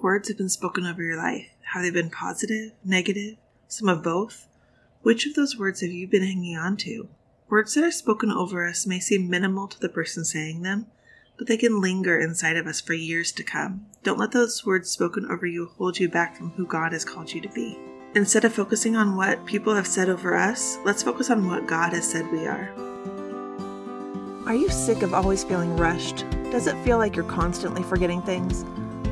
What words have been spoken over your life? Have they been positive, negative, some of both? Which of those words have you been hanging on to? Words that are spoken over us may seem minimal to the person saying them, but they can linger inside of us for years to come. Don't let those words spoken over you hold you back from who God has called you to be. Instead of focusing on what people have said over us, let's focus on what God has said we are. Are you sick of always feeling rushed? Does it feel like you're constantly forgetting things?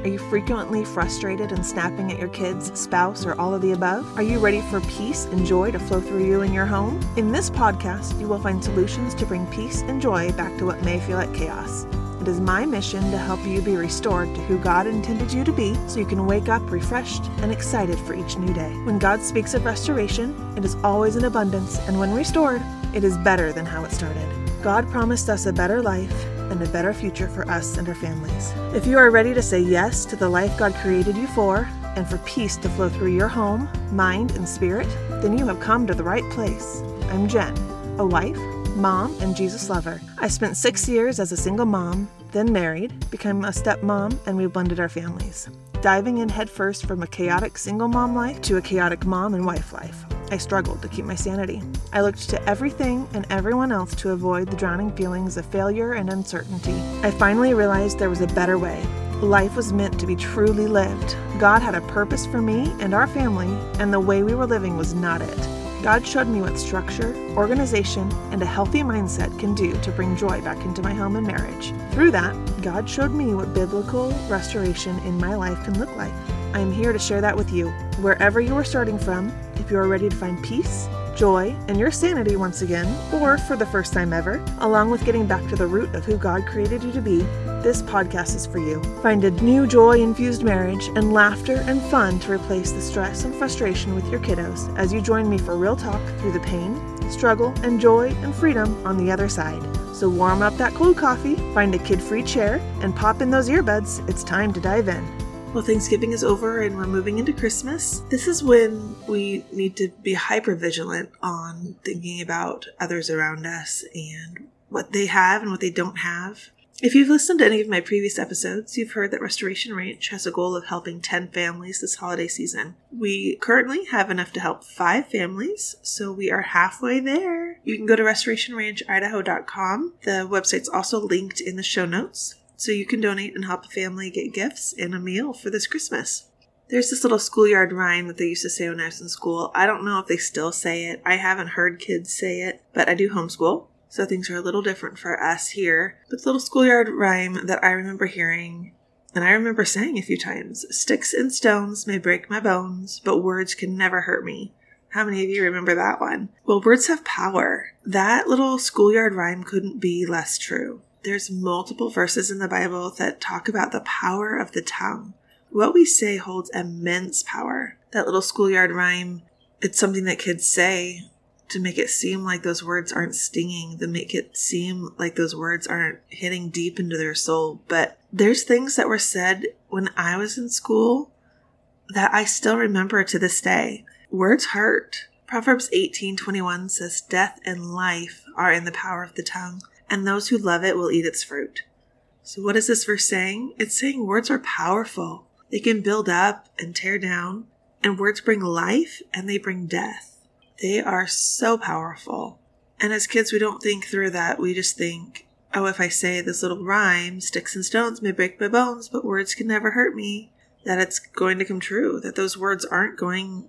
Are you frequently frustrated and snapping at your kids, spouse, or all of the above? Are you ready for peace and joy to flow through you and your home? In this podcast, you will find solutions to bring peace and joy back to what may feel like chaos. It is my mission to help you be restored to who God intended you to be so you can wake up refreshed and excited for each new day. When God speaks of restoration, it is always in abundance, and when restored, it is better than how it started. God promised us a better life and a better future for us and our families. If you are ready to say yes to the life God created you for and for peace to flow through your home, mind, and spirit, then you have come to the right place. I'm Jen, a wife, mom, and Jesus lover. I spent 6 years as a single mom, then married, became a stepmom, and we blended our families, diving in headfirst from a chaotic single mom life to a chaotic mom and wife life. I struggled to keep my sanity. I looked to everything and everyone else to avoid the drowning feelings of failure and uncertainty. I finally realized there was a better way. Life was meant to be truly lived. God had a purpose for me and our family, and the way we were living was not it. God showed me what structure, organization, and a healthy mindset can do to bring joy back into my home and marriage. Through that, God showed me what biblical restoration in my life can look like. I am here to share that with you. Wherever you are starting from, if you are ready to find peace, joy, and your sanity once again, or for the first time ever, along with getting back to the root of who God created you to be, this podcast is for you. Find a new joy-infused marriage and laughter and fun to replace the stress and frustration with your kiddos as you join me for real talk through the pain, struggle, and joy and freedom on the other side. So warm up that cold coffee, find a kid-free chair, and pop in those earbuds. It's time to dive in. Well, Thanksgiving is over and we're moving into Christmas. This is when we need to be hyper-vigilant on thinking about others around us and what they have and what they don't have. If you've listened to any of my previous episodes, you've heard that Restoration Ranch has a goal of helping 10 families this holiday season. We currently have enough to help 5 families, so we are halfway there. You can go to restorationranchidaho.com. The website's also linked in the show notes, so you can donate and help a family get gifts and a meal for this Christmas. There's this little schoolyard rhyme that they used to say when I was in school. I don't know if they still say it. I haven't heard kids say it, but I do homeschool, so things are a little different for us here. But the little schoolyard rhyme that I remember hearing, and I remember saying a few times, sticks and stones may break my bones, but words can never hurt me. How many of you remember that one? Well, words have power. That little schoolyard rhyme couldn't be less true. There's multiple verses in the Bible that talk about the power of the tongue. What we say holds immense power. That little schoolyard rhyme, it's something that kids say to make it seem like those words aren't stinging, to make it seem like those words aren't hitting deep into their soul. But there's things that were said when I was in school that I still remember to this day. Words hurt. Proverbs 18:21 says, "Death and life are in the power of the tongue, and those who love it will eat its fruit." So what is this verse saying? It's saying words are powerful. They can build up and tear down, and words bring life and they bring death. They are so powerful. And as kids, we don't think through that. We just think, oh, if I say this little rhyme, sticks and stones may break my bones, but words can never hurt me, that it's going to come true, that those words aren't going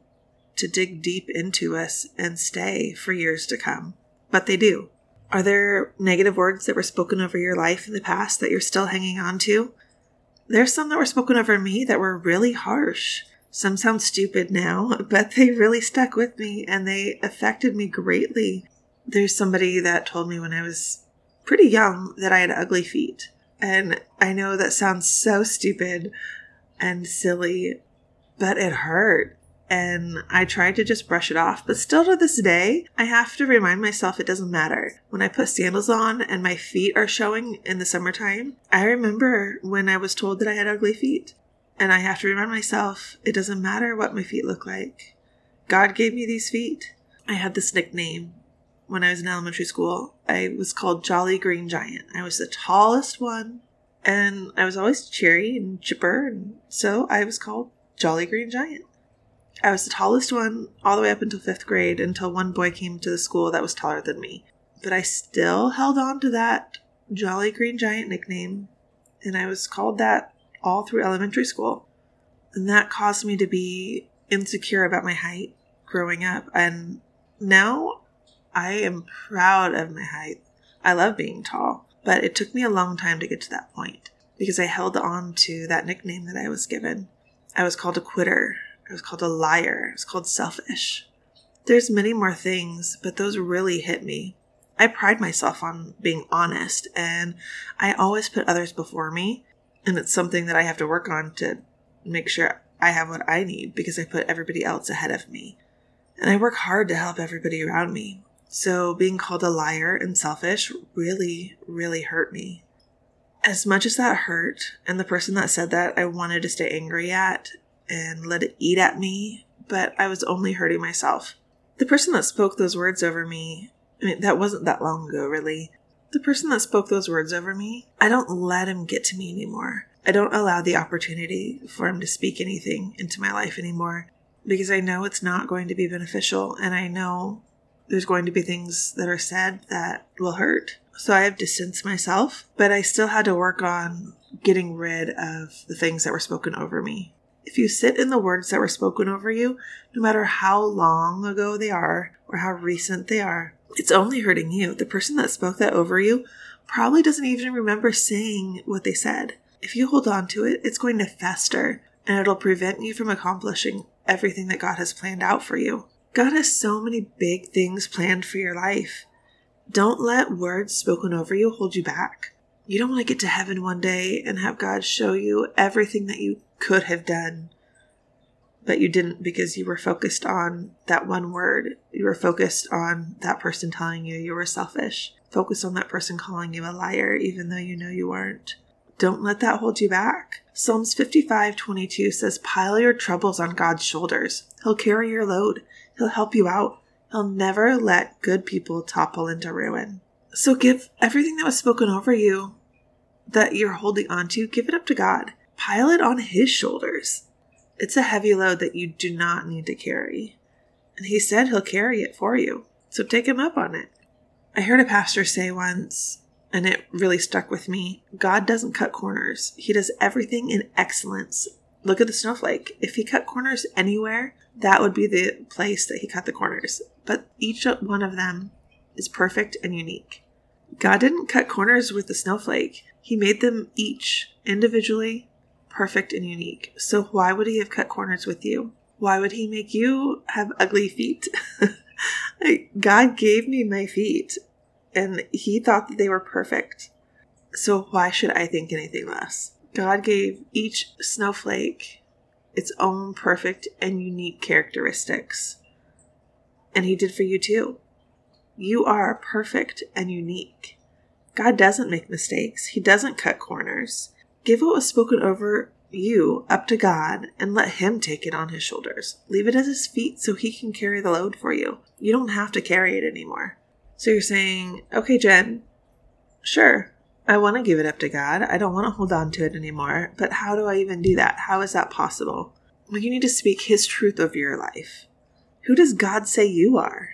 to dig deep into us and stay for years to come. But they do. Are there negative words that were spoken over your life in the past that you're still hanging on to? There's some that were spoken over me that were really harsh. Some sound stupid now, but they really stuck with me and they affected me greatly. There's somebody that told me when I was pretty young that I had ugly feet. And I know that sounds so stupid and silly, but it hurt. And I tried to just brush it off. But still to this day, I have to remind myself it doesn't matter. When I put sandals on and my feet are showing in the summertime, I remember when I was told that I had ugly feet. And I have to remind myself it doesn't matter what my feet look like. God gave me these feet. I had this nickname when I was in elementary school. I was called Jolly Green Giant. I was the tallest one And I was always cheery and chipper, and so I was called Jolly Green Giant. I was the tallest one all the way up until 5th grade, until one boy came to the school that was taller than me. But I still held on to that Jolly Green Giant nickname, and I was called that all through elementary school. And that caused me to be insecure about my height growing up. And now I am proud of my height. I love being tall. But it took me a long time to get to that point because I held on to that nickname that I was given. I was called a quitter. I was called a liar. I was called selfish. There's many more things, but those really hit me. I pride myself on being honest, and I always put others before me. And it's something that I have to work on to make sure I have what I need because I put everybody else ahead of me. And I work hard to help everybody around me. So being called a liar and selfish really, really hurt me. As much as that hurt, and the person that said that, I wanted to stay angry at and let it eat at me, but I was only hurting myself. The person that spoke those words over me, that wasn't that long ago, really. The person that spoke those words over me, I don't let him get to me anymore. I don't allow the opportunity for him to speak anything into my life anymore because I know it's not going to be beneficial, and I know there's going to be things that are said that will hurt. So I have distanced myself, but I still had to work on getting rid of the things that were spoken over me. If you sit in the words that were spoken over you, no matter how long ago they are or how recent they are, it's only hurting you. The person that spoke that over you probably doesn't even remember saying what they said. If you hold on to it, it's going to fester, and it'll prevent you from accomplishing everything that God has planned out for you. God has so many big things planned for your life. Don't let words spoken over you hold you back. You don't want to get to heaven one day and have God show you everything that you could have done, but you didn't because you were focused on that one word. You were focused on that person telling you you were selfish. Focus on that person calling you a liar, even though you know you aren't. Don't let that hold you back. Psalms 55:22 says, "Pile your troubles on God's shoulders. He'll carry your load. He'll help you out. He'll never let good people topple into ruin." So give everything that was spoken over you that you're holding onto, give it up to God. Pile it on His shoulders. It's a heavy load that you do not need to carry. And He said He'll carry it for you. So take Him up on it. I heard a pastor say once, and it really stuck with me, God doesn't cut corners. He does everything in excellence. Look at the snowflake. If He cut corners anywhere, that would be the place that He cut the corners. But each one of them is perfect and unique. God didn't cut corners with the snowflake. He made them each individually perfect and unique. So why would He have cut corners with you? Why would He make you have ugly feet? God gave me my feet, and He thought that they were perfect. So why should I think anything less? God gave each snowflake its own perfect and unique characteristics. And He did for you too. You are perfect and unique. God doesn't make mistakes. He doesn't cut corners. Give what was spoken over you up to God and let Him take it on His shoulders. Leave it at His feet so He can carry the load for you. You don't have to carry it anymore. So you're saying, okay, Jen, sure, I want to give it up to God. I don't want to hold on to it anymore. But how do I even do that? How is that possible? Well, you need to speak His truth over your life. Who does God say you are?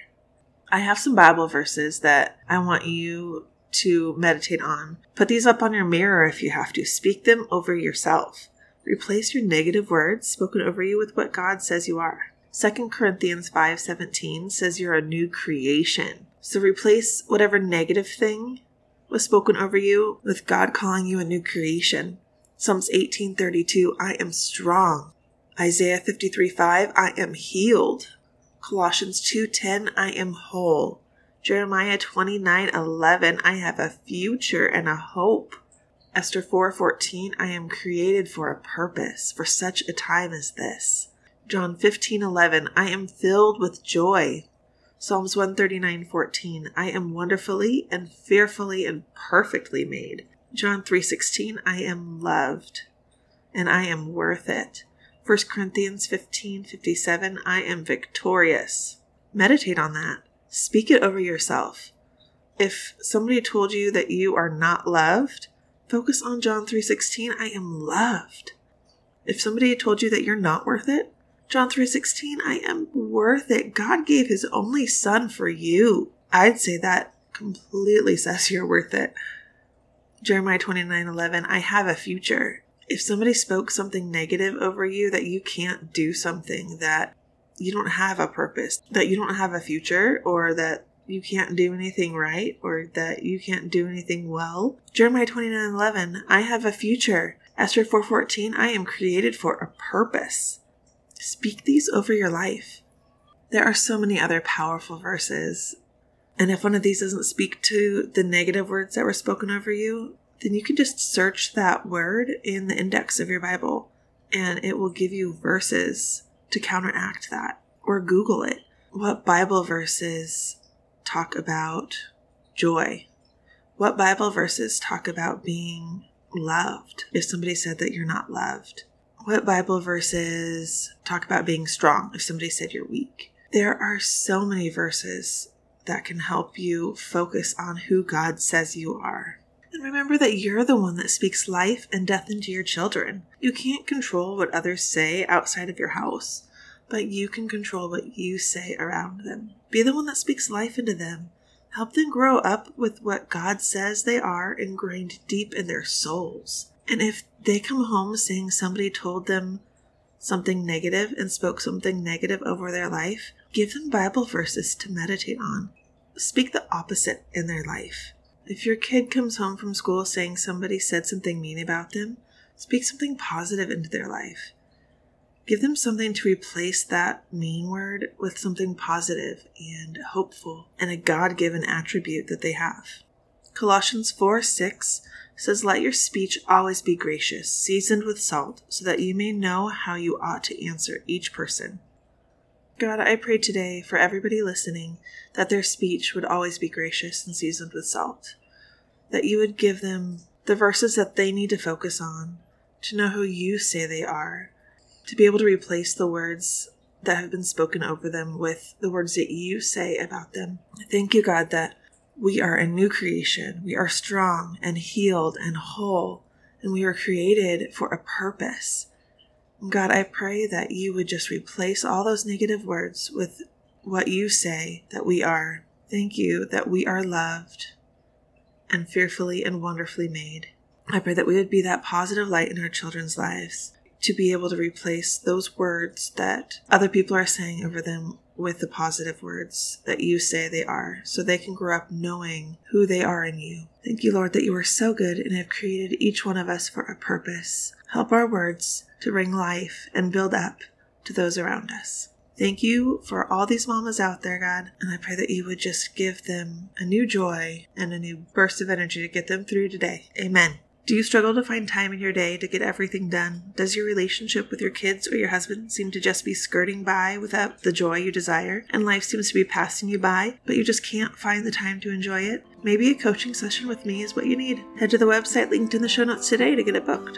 I have some Bible verses that I want you to meditate on. Put these up on your mirror if you have to. Speak them over yourself. Replace your negative words spoken over you with what God says you are. 2 Corinthians 5:17 says you're a new creation. So replace whatever negative thing was spoken over you with God calling you a new creation. Psalms 18:32, I am strong. Isaiah 53:5, I am healed. Colossians 2:10, I am whole. Jeremiah 29:11, I have a future and a hope. Esther 4:14, I am created for a purpose, for such a time as this. John 15:11, I am filled with joy. Psalms 139:14, I am wonderfully and fearfully and perfectly made. John 3:16, I am loved and I am worth it. 1 Corinthians 15:57, I am victorious. Meditate on that. Speak it over yourself. If somebody told you that you are not loved, Focus on John 3:16, I am loved. If somebody had told you that you're not worth it, John 3:16, I am worth it. God gave his only son for you. I'd say that completely says you're worth it. Jeremiah 29:11, I have a future. If somebody spoke something negative over you, that you can't do something, that you don't have a purpose, that you don't have a future, or that you can't do anything right, or that you can't do anything well. Jeremiah 29:11, I have a future. Esther 4:14, I am created for a purpose. Speak these over your life. There are so many other powerful verses. And if one of these doesn't speak to the negative words that were spoken over you, then you can just search that word in the index of your Bible, and it will give you verses to counteract that. Or Google it. What Bible verses talk about joy? What Bible verses talk about being loved if somebody said that you're not loved? What Bible verses talk about being strong if somebody said you're weak? There are so many verses that can help you focus on who God says you are. And remember that you're the one that speaks life and death into your children. You can't control what others say outside of your house, but you can control what you say around them. Be the one that speaks life into them. Help them grow up with what God says they are ingrained deep in their souls. And if they come home saying somebody told them something negative and spoke something negative over their life, give them Bible verses to meditate on. Speak the opposite in their life. If your kid comes home from school saying somebody said something mean about them, speak something positive into their life. Give them something to replace that mean word with something positive and hopeful and a God-given attribute that they have. Colossians 4:6 says, let your speech always be gracious, seasoned with salt, so that you may know how you ought to answer each person. God, I pray today for everybody listening that their speech would always be gracious and seasoned with salt, that you would give them the verses that they need to focus on, to know who you say they are, to be able to replace the words that have been spoken over them with the words that you say about them. Thank you, God, that we are a new creation. We are strong and healed and whole, and we were created for a purpose. God, I pray that you would just replace all those negative words with what you say that we are. Thank you that we are loved and fearfully and wonderfully made. I pray that we would be that positive light in our children's lives, to be able to replace those words that other people are saying over them with the positive words that you say they are, so they can grow up knowing who they are in you. Thank you, Lord, that you are so good and have created each one of us for a purpose. Help our words to bring life and build up to those around us. Thank you for all these mamas out there, God, and I pray that you would just give them a new joy and a new burst of energy to get them through today. Amen. Do you struggle to find time in your day to get everything done? Does your relationship with your kids or your husband seem to just be skirting by without the joy you desire? And life seems to be passing you by, but you just can't find the time to enjoy it? Maybe a coaching session with me is what you need. Head to the website linked in the show notes today to get it booked.